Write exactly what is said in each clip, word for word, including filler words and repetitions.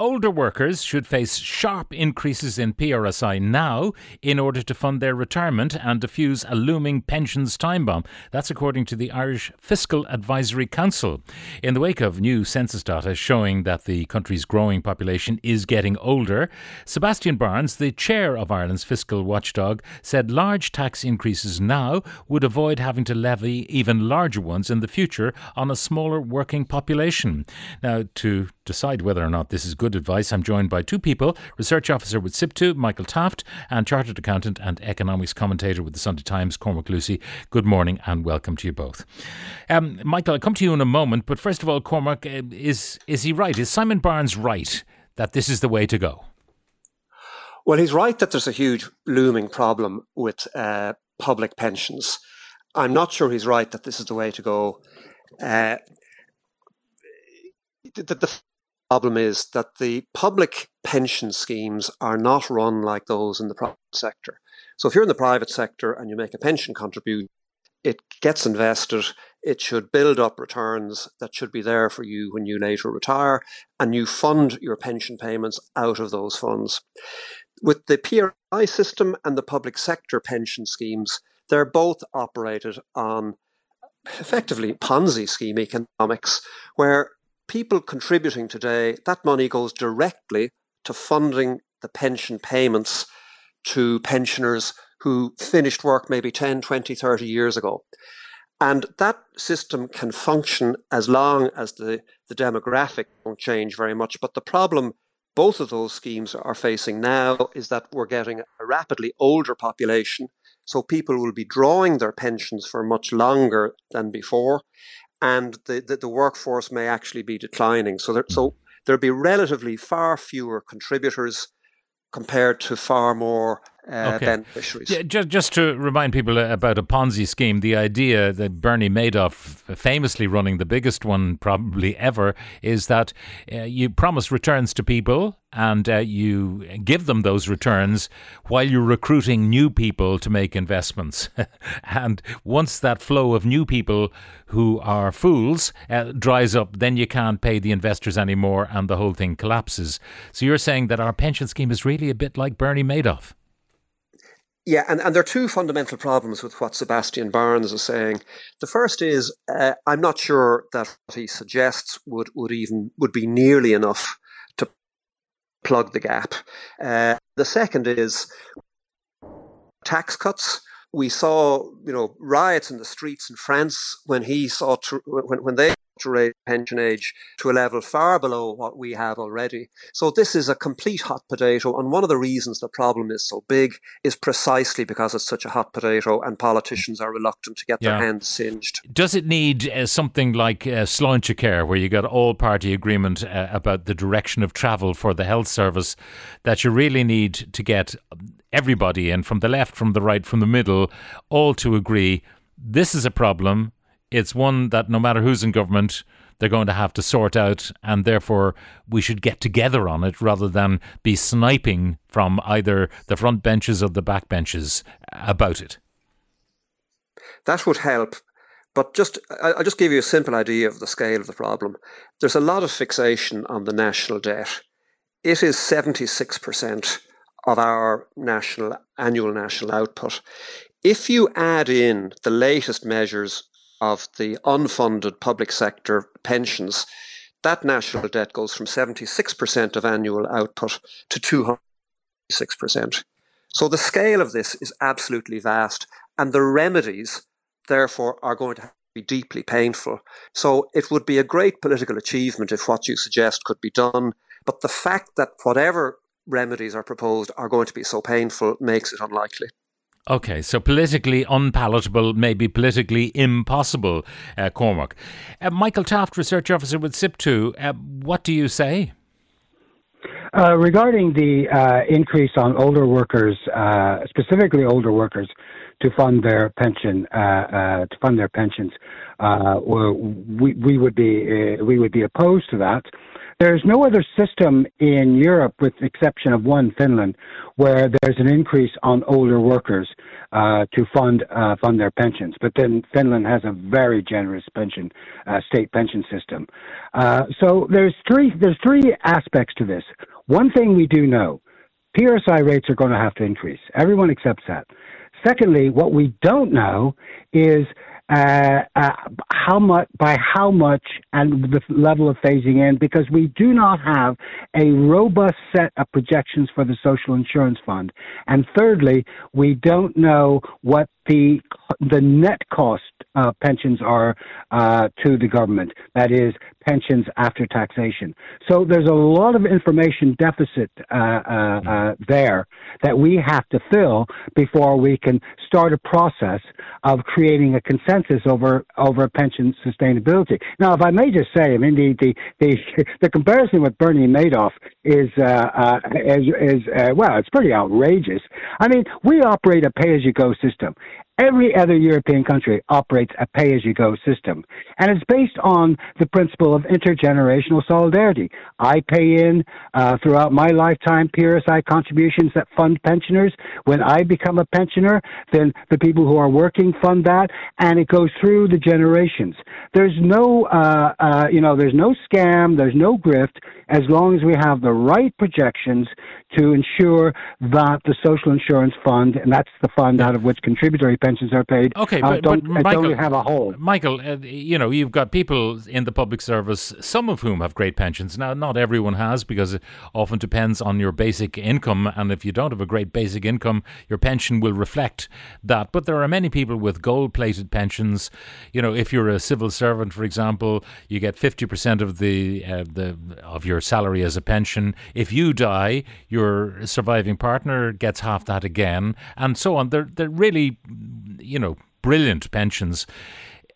Older workers should face sharp increases in P R S I now in order to fund their retirement and defuse a looming pensions time bomb. That's according to the Irish Fiscal Advisory Council. In the wake of new census data showing that the country's growing population is getting older, Sebastian Barnes, the chair of Ireland's fiscal watchdog, said large tax increases now would avoid having to levy even larger ones in the future on a smaller working population. Now, to decide whether or not this is good advice, I'm joined by two people, Research Officer with SIPTU, Michael Taft, and Chartered Accountant and Economics Commentator with The Sunday Times, Cormac Lucey. Good morning and welcome to you both. Um, Michael, I'll come to you in a moment, but first of all, Cormac, is, is he right? Is Simon Barnes right that this is the way to go? Well, he's right that there's a huge looming problem with uh, public pensions. I'm not sure he's right that this is the way to go. Uh, the, the problem is that the public pension schemes are not run like those in the private sector. So if you're in the private sector and you make a pension contribution, it gets invested, it should build up returns that should be there for you when you later retire, and you fund your pension payments out of those funds. With the P R S I system and the public sector pension schemes, they're both operated on effectively Ponzi scheme economics, where people contributing today, that money goes directly to funding the pension payments to pensioners who finished work maybe ten, twenty, thirty years ago. And that system can function as long as the, the demographic don't change very much. But the problem both of those schemes are facing now is that we're getting a rapidly older population. So people will be drawing their pensions for much longer than before. And the, the, the workforce may actually be declining. So, there, so there'll be relatively far fewer contributors compared to far more uh, okay. beneficiaries. Yeah, just, just to remind people about a Ponzi scheme, the idea that Bernie Madoff, famously running the biggest one probably ever, is that uh, you promise returns to people and uh, you give them those returns while you're recruiting new people to make investments. And once that flow of new people who are fools uh, dries up, then you can't pay the investors anymore and the whole thing collapses. So you're saying that our pension scheme is really a bit like Bernie Madoff. Yeah, and, and there are two fundamental problems with what Sebastian Barnes is saying. The first is uh, I'm not sure that what he suggests would, would even would be nearly enough to plug the gap. Uh, the second is tax cuts. We saw, you know, riots in the streets in France when he sought to, when when they to raise pension age to a level far below what we have already. So this is a complete hot potato, and one of the reasons the problem is so big is precisely because it's such a hot potato and politicians are reluctant to get yeah. their hands singed. Does it need uh, something like uh, Sláinte Care, where you got all-party agreement uh, about the direction of travel for the health service, that you really need to get everybody in, from the left, from the right, from the middle, all to agree this is a problem? It's one that no matter who's in government, they're going to have to sort out, and therefore we should get together on it rather than be sniping from either the front benches or the back benches about it. That would help. But just, I'll just give you a simple idea of the scale of the problem. There's a lot of fixation on the national debt. It is seventy-six percent of our national annual national output. If you add in the latest measures of the unfunded public sector pensions, that national debt goes from seventy-six percent of annual output to two hundred six percent. So the scale of this is absolutely vast, and the remedies, therefore, are going to have to be deeply painful. So it would be a great political achievement if what you suggest could be done, but the fact that whatever remedies are proposed are going to be so painful makes it unlikely. Okay, so politically unpalatable, maybe politically impossible, uh, Cormac. Uh, Michael Taft, Research Officer with SIPTU, uh, what do you say? Uh, regarding the uh, increase on older workers, uh, specifically older workers, to fund their pension, uh, uh, to fund their pensions, uh, we we would be uh, we would be opposed to that. There's no other system in Europe, with the exception of one, Finland, where there's an increase on older workers uh, to fund uh, fund their pensions. But then Finland has a very generous pension uh, state pension system. Uh, so there's three there's three aspects to this. One thing we do know: P R S I rates are going to have to increase. Everyone accepts that. Secondly, what we don't know is uh, uh, how much, by how much, and the level of phasing in, because we do not have a robust set of projections for the Social Insurance Fund. And thirdly, we don't know what the the net cost uh, pensions are uh, to the government. That is, pensions after taxation. So there's a lot of information deficit uh, uh, uh, there that we have to fill before we can start a process of creating a consensus over over pension sustainability. Now, if I may just say, I mean, the the the, the comparison with Bernie Madoff is uh, uh, is, is uh, well, it's pretty outrageous. I mean, we operate a pay-as-you-go system. Every other European country operates a pay-as-you-go system, and it's based on the principle of intergenerational solidarity. I pay in uh, throughout my lifetime P R S I contributions that fund pensioners. When I become a pensioner, then the people who are working fund that, and it goes through the generations. There's no, uh, uh, you know, there's no scam, there's no grift, as long as we have the right projections to ensure that the Social Insurance Fund, and that's the fund out of which contributory pensions pensions are paid. Okay, but, uh, don't, but Michael, don't have a hole. Michael, uh, you know, you've got people in the public service, some of whom have great pensions. Now, not everyone has, because it often depends on your basic income. And if you don't have a great basic income, your pension will reflect that. But there are many people with gold-plated pensions. You know, if you're a civil servant, for example, you get fifty percent of the, uh, the of your salary as a pension. If you die, your surviving partner gets half that again, and so on. They're, they're really... you know, brilliant pensions.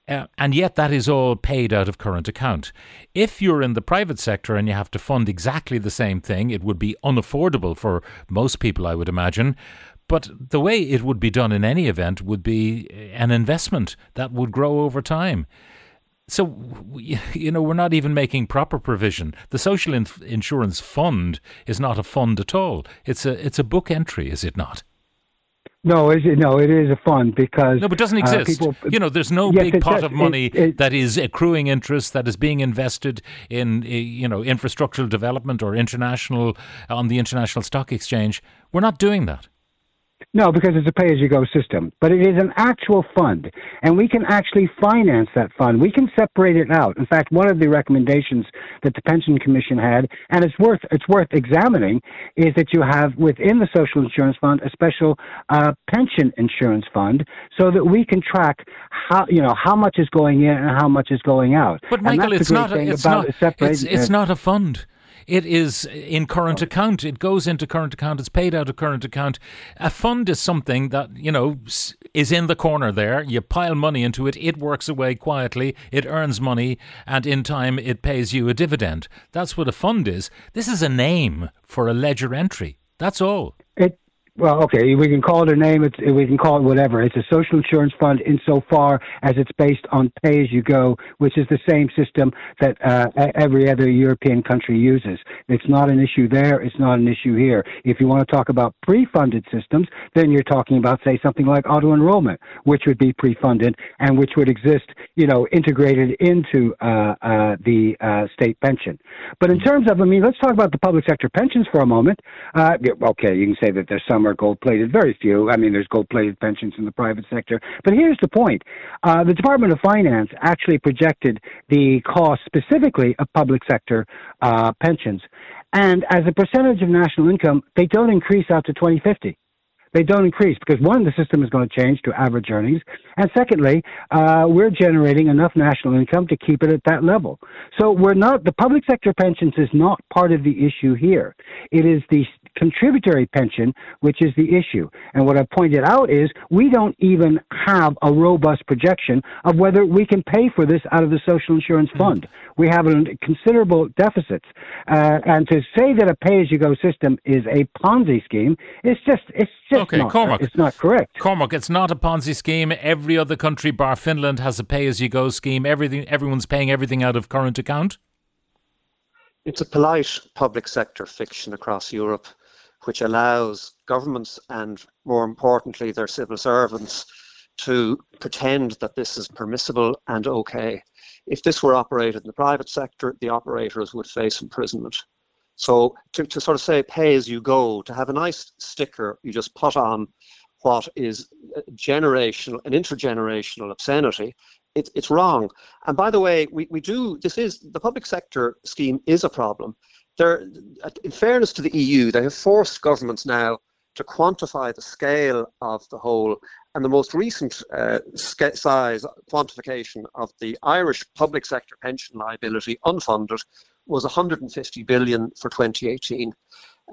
Uh, and yet that is all paid out of current account. If you're in the private sector and you have to fund exactly the same thing, it would be unaffordable for most people, I would imagine. But the way it would be done in any event would be an investment that would grow over time. So, you know, we're not even making proper provision. The Social in- Insurance Fund is not a fund at all. It's a it's a book entry, is it not? No, is it? No, it is a fund because... No, but it doesn't exist. Uh, people, you know, there's no yes, big pot does, of money it, it, that is accruing interest, that is being invested in, you know, infrastructural development or international, on the international stock exchange. We're not doing that. No, because it's a pay-as-you-go system. But it is an actual fund, and we can actually finance that fund. We can separate it out. In fact, one of the recommendations that the Pension Commission had, and it's worth it's worth examining, is that you have within the Social Insurance Fund a special uh, pension insurance fund, so that we can track how you know how much is going in and how much is going out. But Michael, it's not it's not it's, it's not a fund. It is in current account. It goes into current account. It's paid out of current account. A fund is something that, you know, is in the corner there. You pile money into it. It works away quietly. It earns money. And in time, it pays you a dividend. That's what a fund is. This is a name for a ledger entry. That's all. It- Well, okay, we can call it a name, it's, we can call it whatever. It's a social insurance fund insofar as it's based on pay-as-you-go, which is the same system that uh, every other European country uses. It's not an issue there, it's not an issue here. If you want to talk about pre-funded systems, then you're talking about, say, something like auto-enrollment, which would be pre-funded and which would exist, you know, integrated into uh, uh, the uh, state pension. But in terms of, I mean, let's talk about the public sector pensions for a moment. Uh, okay, you can say that there's some are gold-plated, very few. I mean, there's gold-plated pensions in the private sector. But here's the point. Uh, the Department of Finance actually projected the cost specifically of public sector uh, pensions. And as a percentage of national income, they don't increase out to twenty fifty. They don't increase because, one, the system is going to change to average earnings. And secondly, uh, we're generating enough national income to keep it at that level. So we're not, the public sector pensions is not part of the issue here. It is the contributory pension, which is the issue. And what I pointed out is we don't even have a robust projection of whether we can pay for this out of the Social Insurance Fund. We have a considerable deficits. Uh, and to say that a pay-as-you-go system is a Ponzi scheme, it's just, it's just, Okay, not, Cormac. It's not correct. Cormac, it's not a Ponzi scheme. Every other country, bar Finland, has a pay-as-you-go scheme. Everything, everyone's paying everything out of current account. It's a polite public sector fiction across Europe, which allows governments and, more importantly, their civil servants to pretend that this is permissible and okay. If this were operated in the private sector, the operators would face imprisonment. So to, to sort of say pay as you go, to have a nice sticker you just put on what is generational and intergenerational obscenity, it, it's wrong. And by the way, we, we do, this is, the public sector scheme is a problem. They're, in fairness to the E U, they have forced governments now to quantify the scale of the whole, and the most recent uh, size quantification of the Irish public sector pension liability unfunded was one hundred fifty billion for twenty eighteen.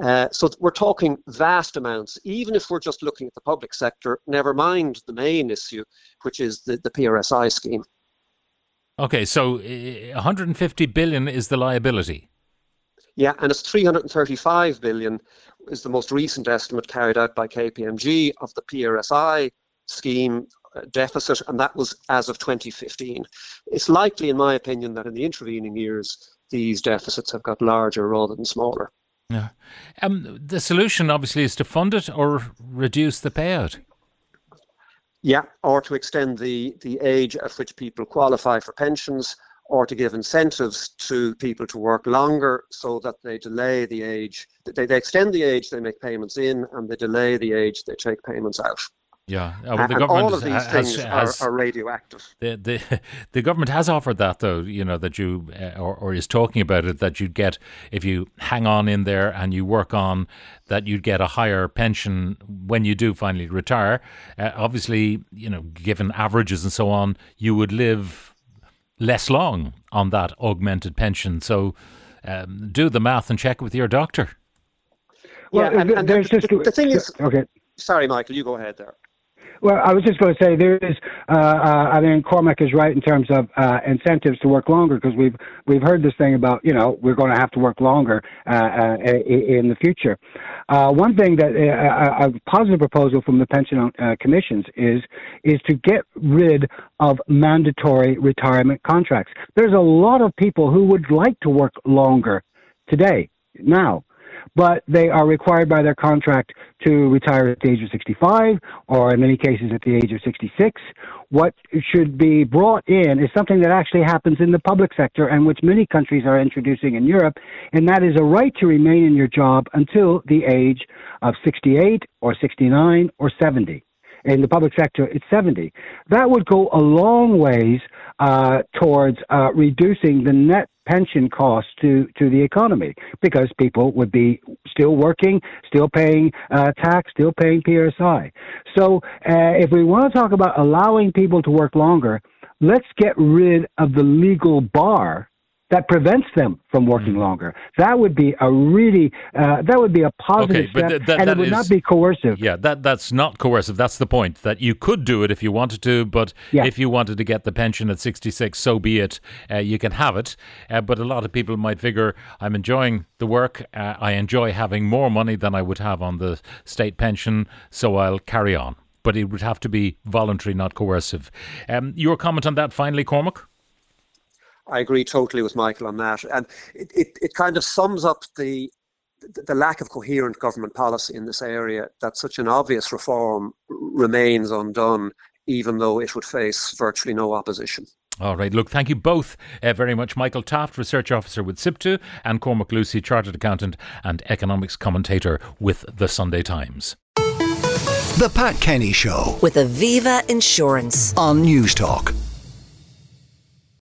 Uh, so we're talking vast amounts, even if we're just looking at the public sector, never mind the main issue, which is the, the P R S I scheme. Okay, so one hundred fifty billion is the liability? Yeah, and it's three hundred thirty-five billion is the most recent estimate carried out by K P M G of the P R S I scheme deficit, and that was as of twenty fifteen. It's likely, in my opinion, that in the intervening years, these deficits have got larger rather than smaller. Yeah. Um, the solution, obviously, is to fund it or reduce the payout. Yeah, or to extend the, the age at which people qualify for pensions, or to give incentives to people to work longer so that they delay the age. They, they extend the age they make payments in, and they delay the age they take payments out. Yeah, well, the and government all of these has, things has, are, are radioactive. The, the the government has offered that, though, you know, that you uh, or, or is talking about it, that you'd get if you hang on in there and you work on, that you'd get a higher pension when you do finally retire. Uh, obviously, you know, given averages and so on, you would live less long on that augmented pension. So um, do the math and check with your doctor. Well, yeah, and, and there's the, just the thing is. Okay, sorry, Michael, you go ahead there. Well, I was just going to say there is. Uh, uh, I mean, Cormac is right in terms of uh, incentives to work longer, because we've we've heard this thing about, you know, we're going to have to work longer uh, uh, in the future. Uh, one thing that uh, a positive proposal from the pension uh, commissions is is to get rid of mandatory retirement contracts. There's a lot of people who would like to work longer today now, but they are required by their contract to retire at the age of sixty-five, or in many cases at the age of sixty-six. What should be brought in is something that actually happens in the public sector, and which many countries are introducing in Europe, and that is a right to remain in your job until the age of sixty-eight or sixty-nine or seventy. In the public sector, it's seventy. That would go a long ways uh, towards uh, reducing the net pension costs to, to the economy, because people would be still working, still paying uh, tax, still paying P R S I. So uh, if we want to talk about allowing people to work longer, let's get rid of the legal bar that prevents them from working longer. That would be a really, uh, that would be a positive okay, step, th- that, and that it would is, not be coercive. Yeah, that that's not coercive. That's the point, that you could do it if you wanted to, but yeah. if you wanted to get the pension at sixty-six, so be it. Uh, you can have it. Uh, but a lot of people might figure, I'm enjoying the work. Uh, I enjoy having more money than I would have on the state pension, so I'll carry on. But it would have to be voluntary, not coercive. Um, your comment on that finally, Cormac? I agree totally with Michael on that, and it, it, it kind of sums up the the lack of coherent government policy in this area, that such an obvious reform remains undone, even though it would face virtually no opposition. All right, look, thank you both uh, very much. Michael Taft, Research Officer with SIPTU, and Cormac Lucey, Chartered Accountant and Economics Commentator with The Sunday Times. The Pat Kenny Show with Aviva Insurance on News Talk.